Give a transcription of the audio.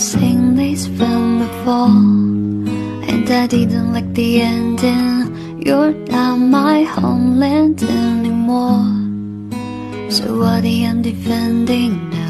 seen this film before, and I didn't like the ending. You're not my homeland anymore, so what I am defending now